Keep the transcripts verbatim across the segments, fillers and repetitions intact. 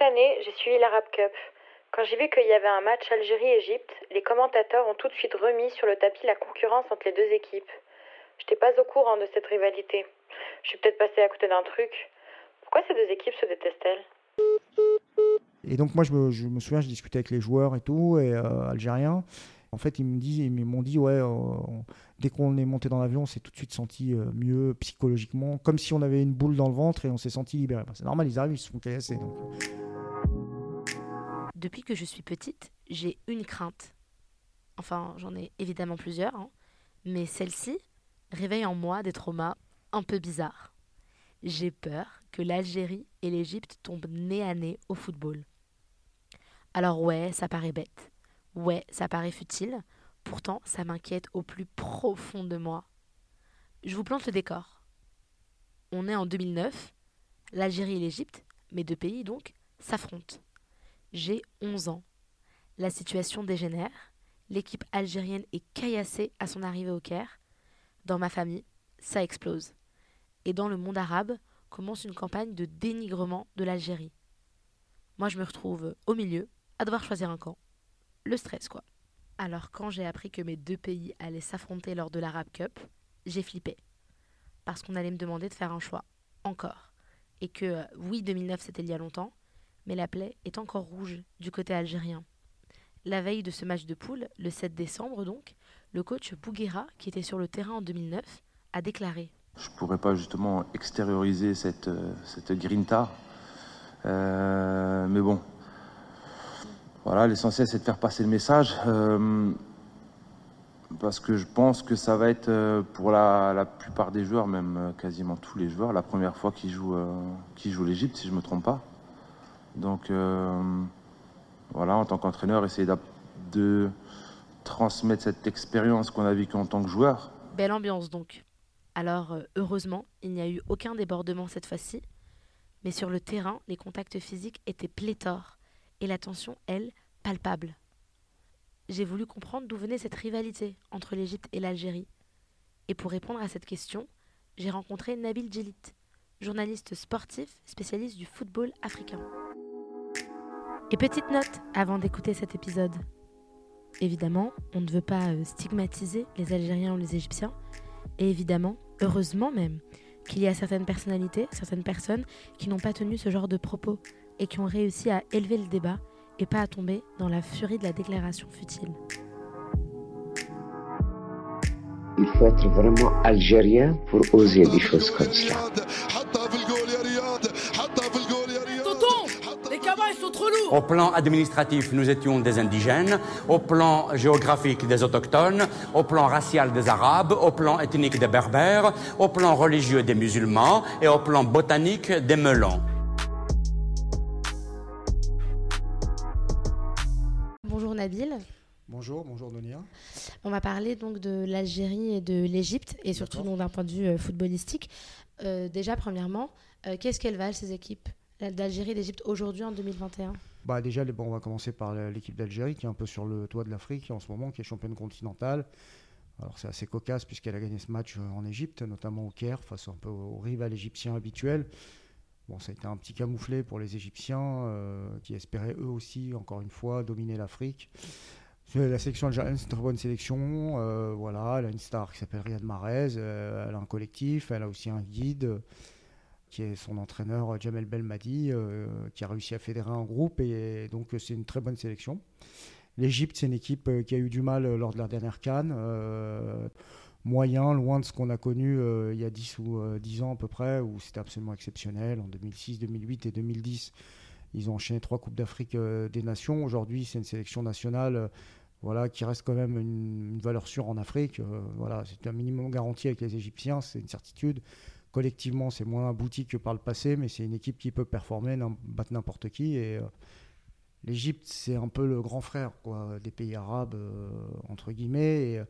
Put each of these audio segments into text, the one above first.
cette année, j'ai suivi l'Arab Cup. Quand j'ai vu qu'il y avait un match Algérie-Égypte, les commentateurs ont tout de suite remis sur le tapis la concurrence entre les deux équipes. J'étais pas au courant de cette rivalité. Je suis peut-être passée à côté d'un truc. Pourquoi ces deux équipes se détestent-elles ? Et donc moi, je me, je me souviens, je discutais avec les joueurs et tout, et euh, algériens. En fait, ils me disent, ils m'ont dit, ouais, euh, on, dès qu'on est monté dans l'avion, on s'est tout de suite senti euh, mieux psychologiquement, comme si on avait une boule dans le ventre et on s'est senti libéré. Ben, c'est normal, ils arrivent, ils se font casser. Donc. Depuis que je suis petite, j'ai une crainte. Enfin, j'en ai évidemment plusieurs, hein, mais celle-ci réveille en moi des traumas un peu bizarres. J'ai peur que l'Algérie et l'Égypte tombent nez à nez au football. Alors ouais, ça paraît bête. Ouais, ça paraît futile. Pourtant, ça m'inquiète au plus profond de moi. Je vous plante le décor. On est en deux mille neuf. L'Algérie et l'Égypte, mes deux pays donc, s'affrontent. J'ai onze ans. La situation dégénère. L'équipe algérienne est caillassée à son arrivée au Caire. Dans ma famille, ça explose. Et dans le monde arabe, commence une campagne de dénigrement de l'Algérie. Moi, je me retrouve au milieu, à devoir choisir un camp. Le stress, quoi. Alors, quand j'ai appris que mes deux pays allaient s'affronter lors de l'Arab Cup, j'ai flippé. Parce qu'on allait me demander de faire un choix, encore. Et que, oui, deux mille neuf, c'était il y a longtemps, mais la plaie est encore rouge du côté algérien. La veille de ce match de poule, le sept décembre donc, le coach Bouguera, qui était sur le terrain en deux mille neuf, a déclaré: je ne pourrais pas justement extérioriser cette, cette grinta. Euh, mais bon, voilà, l'essentiel c'est de faire passer le message. Euh, parce que je pense que ça va être pour la, la plupart des joueurs, même quasiment tous les joueurs, la première fois qu'ils jouent, euh, qu'ils jouent l'Égypte, si je ne me trompe pas. Donc euh, voilà, en tant qu'entraîneur, essayer de, de transmettre cette expérience qu'on a vécue en tant que joueur. Belle ambiance donc. Alors, heureusement, il n'y a eu aucun débordement cette fois-ci, mais sur le terrain, les contacts physiques étaient pléthores et la tension, elle, palpable. J'ai voulu comprendre d'où venait cette rivalité entre l'Égypte et l'Algérie. Et pour répondre à cette question, j'ai rencontré Nabil Djellit, journaliste sportif spécialiste du football africain. Et petite note avant d'écouter cet épisode. Évidemment, on ne veut pas stigmatiser les Algériens ou les Égyptiens, et évidemment, heureusement même, qu'il y a certaines personnalités, certaines personnes qui n'ont pas tenu ce genre de propos et qui ont réussi à élever le débat et pas à tomber dans la furie de la déclaration futile. Il faut être vraiment algérien pour oser des choses comme cela. Au plan administratif, nous étions des indigènes, au plan géographique des autochtones, au plan racial des arabes, au plan ethnique des berbères, au plan religieux des musulmans et au plan botanique des melons. Bonjour Nabil. Bonjour, bonjour Donia. On va parler donc de l'Algérie et de l'Égypte et surtout donc d'un point de vue footballistique. Euh, déjà premièrement, euh, qu'est-ce qu'elles valent ces équipes d'Algérie et d'Égypte aujourd'hui en deux mille vingt et un? Bah déjà, bon, on va commencer par l'équipe d'Algérie qui est un peu sur le toit de l'Afrique en ce moment, qui est championne continentale. Alors c'est assez cocasse puisqu'elle a gagné ce match en Égypte, notamment au Caire, face un peu au rival égyptien habituel. Bon, ça a été un petit camouflet pour les Égyptiens euh, qui espéraient eux aussi, encore une fois, dominer l'Afrique. La sélection algérienne, c'est une très bonne sélection. Euh, voilà, elle a une star qui s'appelle Riyad Mahrez, euh, elle a un collectif, elle a aussi un guide qui est son entraîneur Jamel Belmadi, euh, qui a réussi à fédérer un groupe, et donc c'est une très bonne sélection. L'Égypte, c'est une équipe qui a eu du mal lors de la dernière CAN, euh, moyen, loin de ce qu'on a connu euh, il y a dix ou dix ans à peu près, où c'était absolument exceptionnel. En deux mille six, deux mille huit et deux mille dix, ils ont enchaîné trois Coupes d'Afrique euh, des Nations. Aujourd'hui, c'est une sélection nationale euh, voilà, qui reste quand même une, une valeur sûre en Afrique. Euh, voilà, c'est un minimum garanti avec les Égyptiens, c'est une certitude. Collectivement, c'est moins abouti que par le passé, mais c'est une équipe qui peut performer, battre n'importe qui. Et euh, l'Égypte, c'est un peu le grand frère quoi, des pays arabes, euh, entre guillemets. Et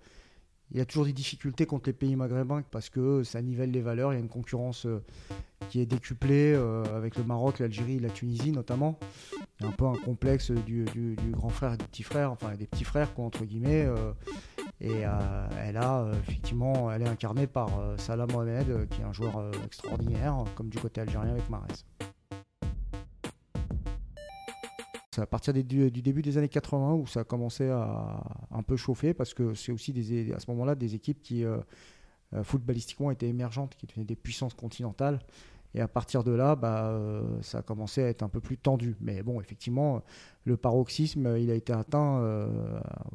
il y a toujours des difficultés contre les pays maghrébins parce que ça nivelle les valeurs. Il y a une concurrence euh, qui est décuplée euh, avec le Maroc, l'Algérie, la Tunisie notamment. Il y a un peu un complexe du, du, du grand frère et du petit frère, enfin des petits frères, quoi, entre guillemets. Euh, Et euh, elle a euh, effectivement, elle est incarnée par euh, Salah Mohamed, euh, qui est un joueur euh, extraordinaire, comme du côté algérien avec Mahrez. c'est à partir des, du, du début des années quatre-vingts où ça a commencé à un peu chauffer, parce que c'est aussi des, à ce moment-là des équipes qui euh, footballistiquement étaient émergentes, qui devenaient des puissances continentales. Et à partir de là, bah, ça a commencé à être un peu plus tendu. Mais bon, effectivement, le paroxysme, il a été atteint euh,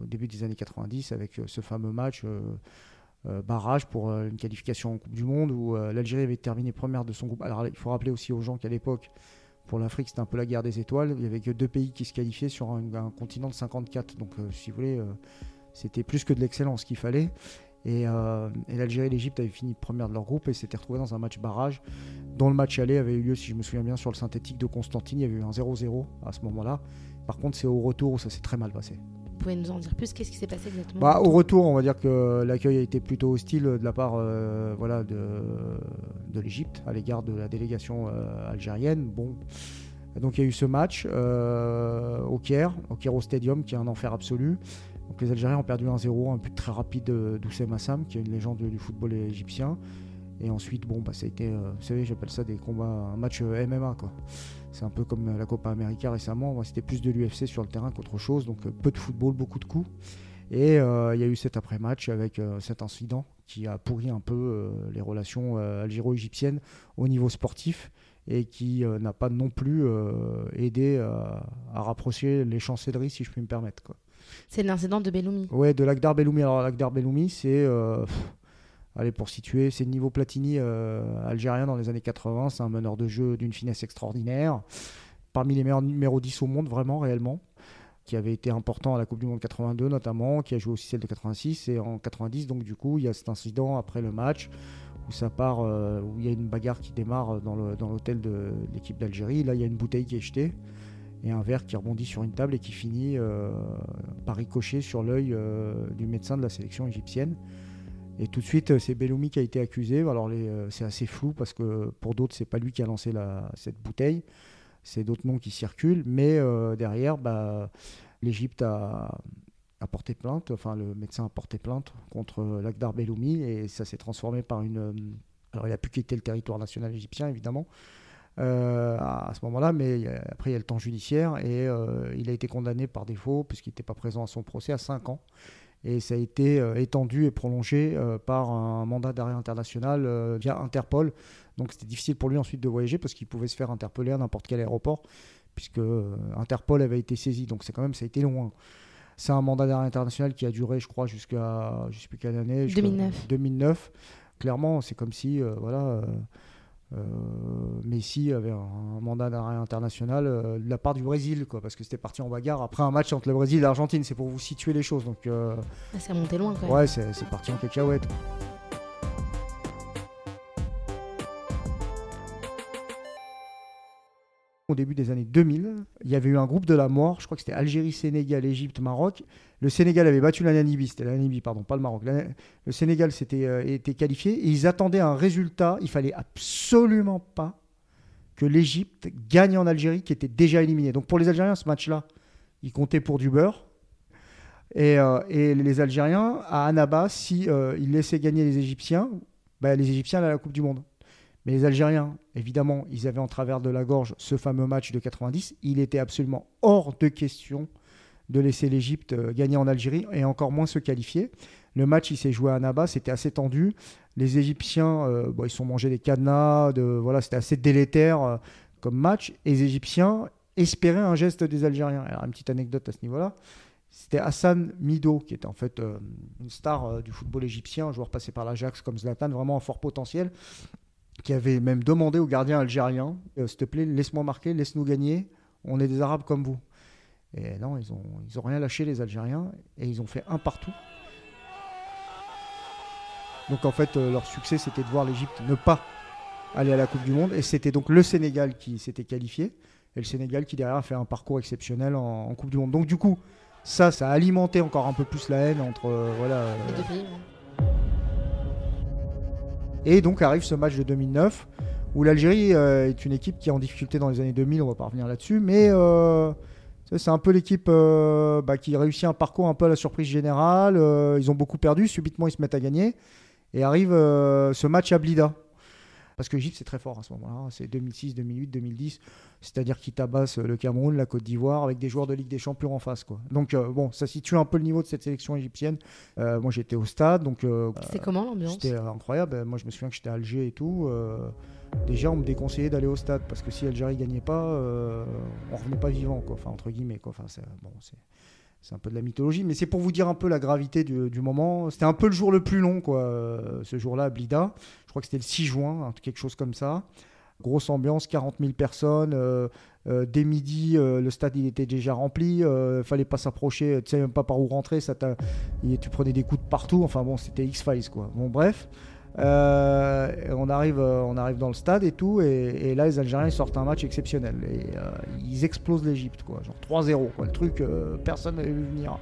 au début des années quatre-vingt-dix avec ce fameux match euh, euh, barrage pour euh, une qualification en Coupe du Monde où euh, l'Algérie avait terminé première de son groupe. Alors, il faut rappeler aussi aux gens qu'à l'époque, pour l'Afrique, c'était un peu la guerre des étoiles. Il n'y avait que deux pays qui se qualifiaient sur un, un continent de cinquante-quatre. Donc, euh, si vous voulez, euh, c'était plus que de l'excellence qu'il fallait. Et, euh, et l'Algérie et l'Égypte avaient fini première de leur groupe et s'étaient retrouvés dans un match barrage dont le match aller avait eu lieu, si je me souviens bien, sur le synthétique de Constantine. Il y avait eu un zéro zéro à ce moment-là. Par contre, c'est au retour où ça s'est très mal passé. Vous pouvez nous en dire plus? Qu'est-ce qui s'est passé exactement? Bah, au retour, on va dire que l'accueil a été plutôt hostile de la part euh, voilà, de, de l'Égypte à l'égard de la délégation euh, algérienne. Bon. Donc il y a eu ce match euh, au Caire, au Cairo Stadium, qui est un enfer absolu. Donc les Algériens ont perdu un zéro, un but très rapide d'Oussem Assam, qui est une légende du football égyptien. Et ensuite, bon, bah, ça a été, euh, vous savez, j'appelle ça des combats, un match M M A, quoi. C'est un peu comme la Copa América récemment. Bah, c'était plus de l'U F C sur le terrain qu'autre chose, donc euh, peu de football, beaucoup de coups. Et euh, il y a eu cet après-match avec euh, cet incident qui a pourri un peu euh, les relations euh, algéro-égyptiennes au niveau sportif et qui euh, n'a pas non plus euh, aidé euh, à rapprocher les chancelleries, si je puis me permettre, quoi. C'est l'incident de Belloumi. Oui, de Lakhdar Belloumi. Alors, Lakhdar Belloumi, c'est, euh, pff, allez, pour situer, c'est le niveau Platini euh, algérien dans les années quatre-vingts. C'est un meneur de jeu d'une finesse extraordinaire. Parmi les meilleurs numéro dix au monde, vraiment, réellement, qui avait été important à la Coupe du Monde quatre-vingt-deux notamment, qui a joué aussi celle de quatre-vingt-six. Et en quatre-vingt-dix, donc du coup, il y a cet incident après le match où ça part, euh, où il y a une bagarre qui démarre dans, le, dans l'hôtel de, de l'équipe d'Algérie. Là, il y a une bouteille qui est jetée et un verre qui rebondit sur une table et qui finit euh, par ricocher sur l'œil euh, du médecin de la sélection égyptienne. Et tout de suite, c'est Belloumi qui a été accusé. Alors les, euh, c'est assez flou parce que pour d'autres, c'est pas lui qui a lancé la, cette bouteille. C'est d'autres noms qui circulent. Mais euh, derrière, bah, l'Égypte a, a porté plainte. Enfin, le médecin a porté plainte contre Lakhdar Belloumi. Et ça s'est transformé par une... Alors, il a pu quitter le territoire national égyptien, évidemment. Euh, à ce moment-là, mais après il y a le temps judiciaire et euh, il a été condamné par défaut puisqu'il n'était pas présent à son procès à cinq ans et ça a été euh, étendu et prolongé euh, par un mandat d'arrêt international euh, via Interpol. Donc c'était difficile pour lui ensuite de voyager parce qu'il pouvait se faire interpeller à n'importe quel aéroport puisque euh, Interpol avait été saisi, donc c'est quand même, ça a été loin. C'est un mandat d'arrêt international qui a duré, je crois, jusqu'à je ne sais plus quelle année, deux mille neuf. Clairement, c'est comme si euh, voilà euh, Euh, Messi avait un, un mandat d'arrêt international euh, de la part du Brésil, quoi, parce que c'était parti en bagarre après un match entre le Brésil et l'Argentine. C'est pour vous situer les choses, donc euh, ça montait loin quand même. Ouais, c'est, c'est parti en cacahuète. Au début des années deux mille, il y avait eu un groupe de la mort, je crois que c'était Algérie, Sénégal, Égypte, Maroc. Le Sénégal avait battu la Namibie, c'était la Namibie, pardon, pas le Maroc. La... Le Sénégal s'était euh, était qualifié et ils attendaient un résultat. Il fallait absolument pas que l'Égypte gagne en Algérie qui était déjà éliminée. Donc pour les Algériens, ce match-là, il comptait pour du beurre. Et, euh, et les Algériens, à Annaba, si, euh, ils laissaient gagner les Égyptiens, bah, les Égyptiens allaient à la Coupe du Monde. Mais les Algériens, évidemment, ils avaient en travers de la gorge ce fameux match de quatre-vingt-dix. Il était absolument hors de question de laisser l'Égypte gagner en Algérie et encore moins se qualifier. Le match, il s'est joué à Annaba, c'était assez tendu. Les Égyptiens, euh, bon, ils se sont mangés des cadenas, de, voilà, c'était assez délétère euh, comme match. Et les Égyptiens espéraient un geste des Algériens. Alors, une petite anecdote à ce niveau-là. C'était Hassan Mido, qui était en fait euh, une star euh, du football égyptien, un joueur passé par l'Ajax comme Zlatan, vraiment un fort potentiel, qui avait même demandé aux gardiens algériens euh, « S'il te plaît, laisse-moi marquer, laisse-nous gagner, on est des Arabes comme vous ». Et non, ils ont, ils ont rien lâché, les Algériens, et ils ont fait un partout. Donc en fait, euh, leur succès, c'était de voir l'Égypte ne pas aller à la Coupe du Monde, et c'était donc le Sénégal qui s'était qualifié, et le Sénégal qui derrière a fait un parcours exceptionnel en, en Coupe du Monde. Donc du coup, ça, ça a alimenté encore un peu plus la haine entre... Euh, voilà, euh, les deux pays, hein. Et donc arrive ce match de deux mille neuf où l'Algérie euh, est une équipe qui est en difficulté dans les années deux mille, on ne va pas revenir là-dessus, mais euh, c'est un peu l'équipe euh, bah, qui réussit un parcours un peu à la surprise générale. Euh, ils ont beaucoup perdu, subitement ils se mettent à gagner et arrive euh, ce match à Blida. Parce que Gilles, c'est très fort à ce moment-là. C'est deux mille six, deux mille huit, deux mille dix. C'est-à-dire qu'il tabasse le Cameroun, la Côte d'Ivoire, avec des joueurs de Ligue des Champions en face, quoi. Donc, euh, bon, ça situe un peu le niveau de cette sélection égyptienne. Euh, moi, j'étais au stade. Donc, euh, c'est euh, comment l'ambiance ? C'était euh, incroyable. Moi, je me souviens que j'étais à Alger et tout. Euh, déjà, on me déconseillait d'aller au stade parce que si Algérie gagnait pas, euh, on revenait pas vivant, quoi. Enfin, entre guillemets, quoi. Enfin, c'est, bon, c'est... C'est un peu de la mythologie, mais c'est pour vous dire un peu la gravité du, du moment. C'était un peu le jour le plus long, quoi, euh, ce jour-là, à Blida. Je crois que c'était le six juin, hein, quelque chose comme ça. Grosse ambiance, quarante mille personnes. Euh, euh, dès midi, euh, le stade il était déjà rempli. Il euh, ne fallait pas s'approcher. Tu ne savais même pas par où rentrer. Ça t'a... Et tu prenais des coups de partout. Enfin bon, c'était X-Files, quoi. Bon, bref. Euh, on arrive, on arrive dans le stade et tout, et, et là les Algériens sortent un match exceptionnel et euh, ils explosent l'Égypte, quoi, genre trois zéro, quoi, le truc euh, personne n'avait vu venir.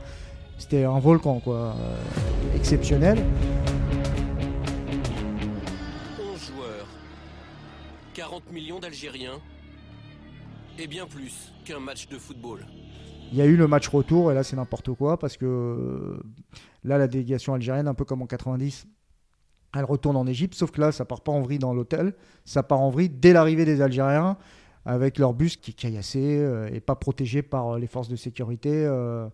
C'était un volcan, quoi, euh, exceptionnel. onze joueurs, quarante millions d'Algériens et bien plus qu'un match de football. Il y a eu le match retour et là c'est n'importe quoi parce que euh, là la délégation algérienne, un peu comme en quatre-vingt-dix, elle retourne en Égypte, sauf que là, ça part pas en vrille dans l'hôtel. Ça part en vrille dès l'arrivée des Algériens, avec leur bus qui est caillassé euh, et pas protégé par les forces de sécurité euh,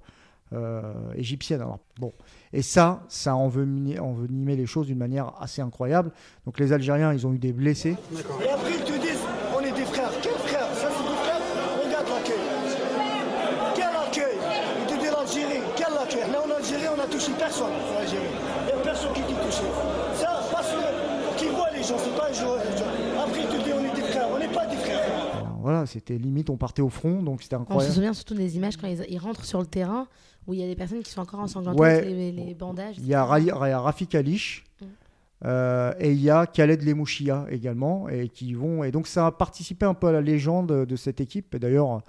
euh, égyptiennes. Alors, bon. Et ça, ça a envenimé, envenimé les choses d'une manière assez incroyable. Donc les Algériens, ils ont eu des blessés. D'accord. Et après, ils te disent, on est des frères. Quel frère ? Ça, c'est des frères. Regarde l'accueil. Quel accueil ? Ils te disent l'Algérie. Quel accueil ? Là, en Algérie, on a touché personne. En Algérie, il n'y a personne qui est touché. Après, tu dis, on est des frères, on n'est pas des frères. Alors, voilà, c'était limite, on partait au front, donc c'était incroyable. On se souvient surtout des images quand ils, ils rentrent sur le terrain où il y a des personnes qui sont encore ensanglantées, ouais, avec les, les bandages. Il y a Rafi Aliche hum. euh, et il y a Khaled Lemouchia également, et qui vont. Et donc ça a participé un peu à la légende de cette équipe. Et d'ailleurs,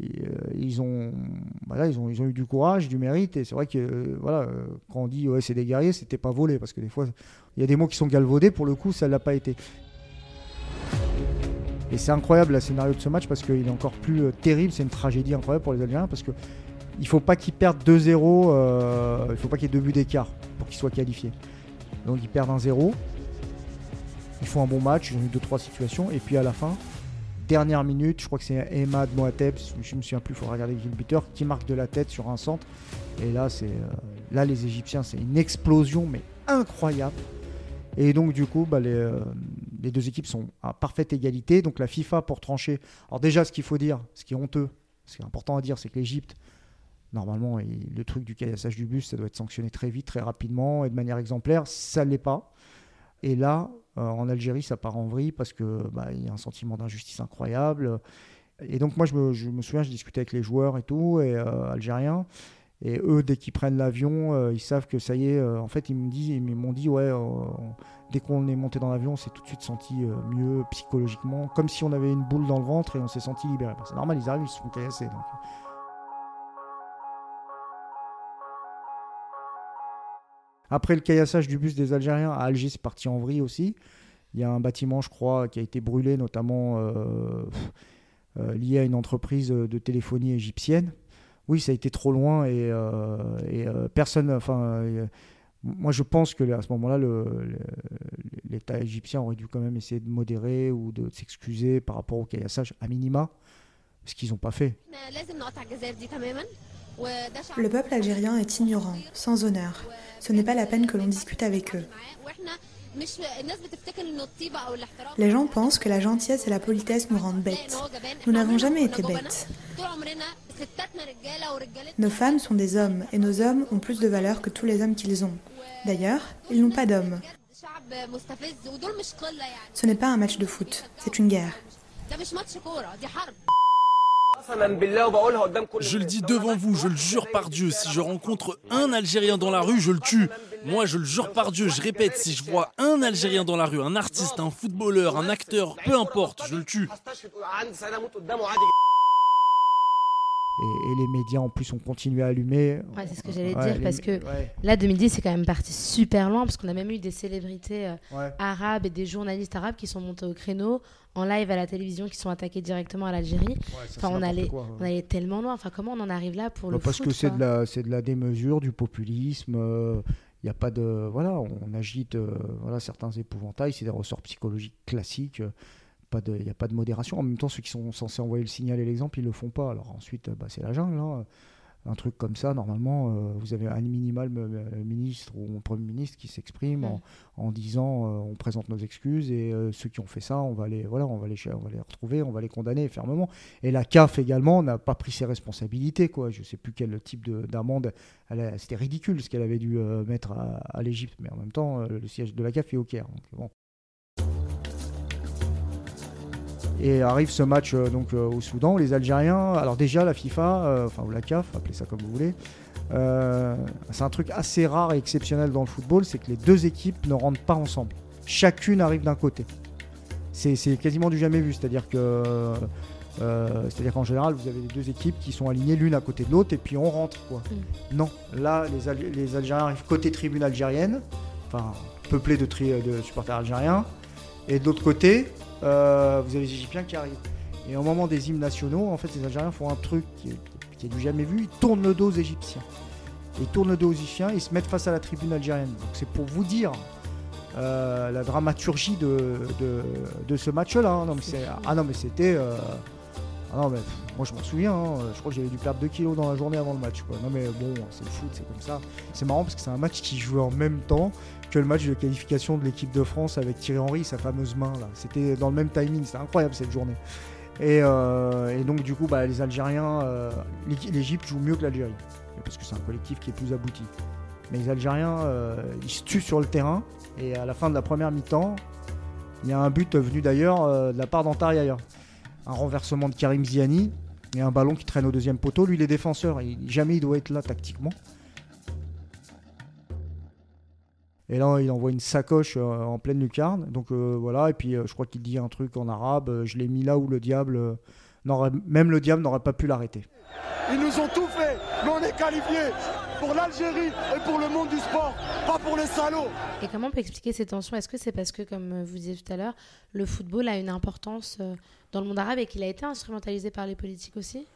ils ont, voilà, ils ont, ils ont eu du courage, du mérite, et c'est vrai que euh, voilà, quand on dit ouais, c'est des guerriers, c'était pas volé, parce que des fois il y a des mots qui sont galvaudés, pour le coup ça l'a pas été. Et c'est incroyable le scénario de ce match parce qu'il est encore plus terrible, c'est une tragédie incroyable pour les Algériens parce que il faut pas qu'ils perdent deux zéro, euh, il faut pas qu'il y ait deux buts d'écart pour qu'ils soient qualifiés. Donc ils perdent un zéro, ils font un bon match, ils ont eu deux trois situations, et puis à la fin, dernière minute, je crois que c'est Emad Moateb, je me souviens plus, il faut regarder le buteur, qui marque de la tête sur un centre. Et là, c'est, là les Égyptiens, c'est une explosion, mais incroyable. Et donc, du coup, bah, les, les deux équipes sont à parfaite égalité. Donc, la FIFA, pour trancher... Alors déjà, ce qu'il faut dire, ce qui est honteux, ce qui est important à dire, c'est que l'Égypte, normalement, il, le truc du caillassage du bus, ça doit être sanctionné très vite, très rapidement et de manière exemplaire. Ça ne l'est pas. Et là... Euh, en Algérie, ça part en vrille parce qu'il bah, y a un sentiment d'injustice incroyable. Et donc, moi, je me, je me souviens, je discutais avec les joueurs et tout, et, euh, algériens. Et eux, dès qu'ils prennent l'avion, euh, ils savent que ça y est. Euh, en fait, ils, me disent, ils m'ont dit, ouais, euh, dès qu'on est monté dans l'avion, on s'est tout de suite senti euh, mieux psychologiquement, comme si on avait une boule dans le ventre et on s'est senti libéré. Bah, c'est normal, ils arrivent, ils se font caillasser. Donc. Après le caillassage du bus des Algériens, à Alger, c'est parti en vrille aussi. Il y a un bâtiment, je crois, qui a été brûlé, notamment euh, euh, lié à une entreprise de téléphonie égyptienne. Oui, ça a été trop loin et, euh, et euh, personne... Enfin, euh, moi, je pense qu'à ce moment-là, le, le, l'État égyptien aurait dû quand même essayer de modérer ou de, de s'excuser par rapport au caillassage, à minima, ce qu'ils n'ont pas fait. Le peuple algérien est ignorant, sans honneur. Ce n'est pas la peine que l'on discute avec eux. Les gens pensent que la gentillesse et la politesse nous rendent bêtes. Nous n'avons jamais été bêtes. Nos femmes sont des hommes, et nos hommes ont plus de valeur que tous les hommes qu'ils ont. D'ailleurs, ils n'ont pas d'hommes. Ce n'est pas un match de foot, c'est une guerre. Je le dis devant vous, je le jure par Dieu, si je rencontre un Algérien dans la rue, je le tue. Moi, je le jure par Dieu, je répète, si je vois un Algérien dans la rue, un artiste, un footballeur, un acteur, peu importe, je le tue. Et, et les médias, en plus, ont continué à allumer. Ouais, c'est ce que j'allais ouais, dire, parce que ouais. Là, deux mille dix, c'est quand même parti super loin, parce qu'on a même eu des célébrités euh, ouais. arabes et des journalistes arabes qui sont montés au créneau, en live à la télévision, qui sont attaqués directement à l'Algérie. Ouais, ça, enfin, on allait, quoi, ouais. on allait tellement loin. Enfin, comment on en arrive là pour bah, le parce foot Parce que c'est de, la, c'est de la démesure, du populisme. Euh, Il n'y a pas de... Voilà, on agite euh, voilà, certains épouvantails, c'est des ressorts psychologiques classiques, il euh, n'y a pas de modération. En même temps, ceux qui sont censés envoyer le signal et l'exemple, ils ne le font pas. Alors ensuite, bah, c'est la jungle, hein. Un truc comme ça, normalement, euh, vous avez un minimal euh, ministre ou un premier ministre qui s'exprime mmh. en, en disant euh, on présente nos excuses et euh, ceux qui ont fait ça, on va les, voilà, on va les, on va les retrouver, on va les condamner fermement. Et la C A F également n'a pas pris ses responsabilités, quoi. Je ne sais plus quel type de, d'amende. Elle a, c'était ridicule ce qu'elle avait dû euh, mettre à, à l'Égypte, mais en même temps, euh, le siège de la C A F est au Caire. Donc, bon. Et arrive ce match euh, donc, euh, au Soudan, les Algériens, alors déjà la FIFA, euh, enfin ou la C A F, appelez ça comme vous voulez, euh, c'est un truc assez rare et exceptionnel dans le football, c'est que les deux équipes ne rentrent pas ensemble. Chacune arrive d'un côté. C'est, c'est quasiment du jamais vu, c'est-à-dire que... Euh, c'est-à-dire qu'en général, vous avez les deux équipes qui sont alignées l'une à côté de l'autre et puis on rentre, quoi. Mmh. Non, là, les, Al- les Algériens arrivent côté tribune algérienne, enfin, peuplée de, tri- de supporters algériens, et de l'autre côté... Euh, vous avez les Égyptiens qui arrivent. Et au moment des hymnes nationaux, en fait, les Algériens font un truc qui est, qui est du jamais vu. Ils tournent le dos aux Égyptiens. Ils tournent le dos aux Égyptiens et ils se mettent face à la tribune algérienne. Donc c'est pour vous dire euh, la dramaturgie de, de, de ce match-là. Hein. Non, mais c'est, ah non, mais c'était... Euh, ah non, mais pff, moi, je m'en souviens. Hein. Je crois que j'avais dû perdre deux kilos dans la journée avant le match, quoi. Non, mais bon, c'est le foot, c'est comme ça. C'est marrant parce que c'est un match qui joue en même temps que le match de qualification de l'équipe de France avec Thierry Henry, sa fameuse main là, c'était dans le même timing, c'était incroyable cette journée. Et, euh, et donc du coup, bah, les Algériens, euh, l'Égypte joue mieux que l'Algérie, parce que c'est un collectif qui est plus abouti. Mais les Algériens, euh, ils se tuent sur le terrain, et à la fin de la première mi-temps, il y a un but venu d'ailleurs euh, de la part d'Antaria, un renversement de Karim Ziani et un ballon qui traîne au deuxième poteau. Lui, il est défenseur, il, jamais il doit être là tactiquement. Et là, il envoie une sacoche euh, en pleine lucarne. Donc euh, voilà, et puis euh, je crois qu'il dit un truc en arabe. Euh, je l'ai mis là où le diable, euh, n'aurait, même le diable n'aurait pas pu l'arrêter. Ils nous ont tout fait, mais on est qualifiés pour l'Algérie et pour le monde du sport, pas pour les salauds. Et comment on peut expliquer ces tensions ? Est-ce que c'est parce que, comme vous disiez tout à l'heure, le football a une importance euh, dans le monde arabe et qu'il a été instrumentalisé par les politiques aussi ?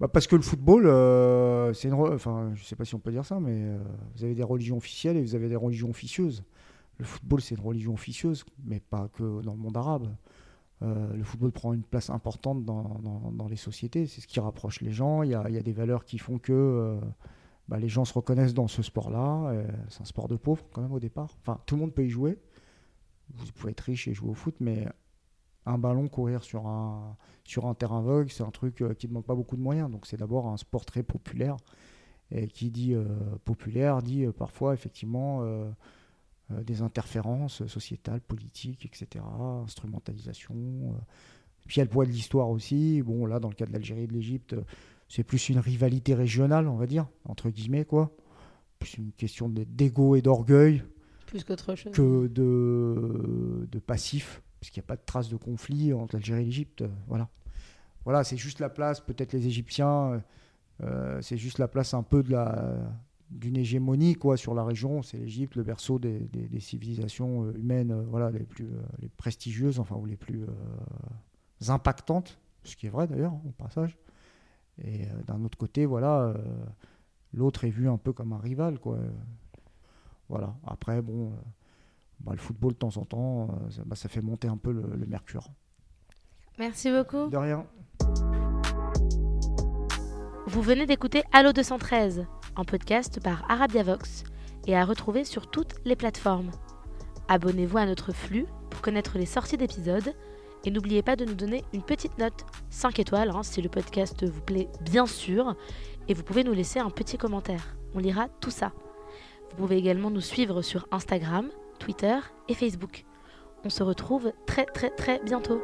Bah parce que le football, euh, c'est une re... enfin, je ne sais pas si on peut dire ça, mais euh, vous avez des religions officielles et vous avez des religions officieuses. Le football, c'est une religion officieuse, mais pas que dans le monde arabe. Euh, le football prend une place importante dans, dans, dans les sociétés. C'est ce qui rapproche les gens. Il y a, il y a des valeurs qui font que euh, bah, les gens se reconnaissent dans ce sport-là. Et c'est un sport de pauvres quand même au départ. Enfin, tout le monde peut y jouer. Vous pouvez être riche et jouer au foot, mais... Un ballon, courir sur un, sur un terrain vogue, c'est un truc euh, qui ne demande pas beaucoup de moyens. Donc c'est d'abord un sport très populaire. Et qui dit euh, populaire, dit euh, parfois effectivement euh, euh, des interférences sociétales, politiques, et cetera. Instrumentalisation. Euh. Puis il y a le poids de l'histoire aussi. Bon, là, dans le cas de l'Algérie et de l'Égypte, euh, c'est plus une rivalité régionale, on va dire, entre guillemets, quoi. Plus une question d'ego et d'orgueil. Plus qu'autre chose. Que de, de passif. Parce qu'il n'y a pas de trace de conflit entre l'Algérie et l'Égypte. Voilà. Voilà, c'est juste la place, peut-être les Égyptiens, euh, c'est juste la place un peu de la, d'une hégémonie, quoi, sur la région. C'est l'Égypte, le berceau des, des, des civilisations humaines, euh, voilà, les plus euh, les prestigieuses, enfin, ou les plus euh, impactantes, ce qui est vrai d'ailleurs, au passage. Et euh, d'un autre côté, voilà, euh, l'autre est vu un peu comme un rival, quoi. Voilà. Après, bon... Euh, Bah, le football, de temps en temps, euh, ça, bah, ça fait monter un peu le, le mercure. Merci beaucoup. De rien. Vous venez d'écouter Allô deux cent treize, un podcast par ArabiaVox et à retrouver sur toutes les plateformes. Abonnez-vous à notre flux pour connaître les sorties d'épisodes et n'oubliez pas de nous donner une petite note, cinq étoiles, hein, si le podcast vous plaît, bien sûr, et vous pouvez nous laisser un petit commentaire. On lira tout ça. Vous pouvez également nous suivre sur Instagram, Twitter et Facebook. On se retrouve très très très bientôt.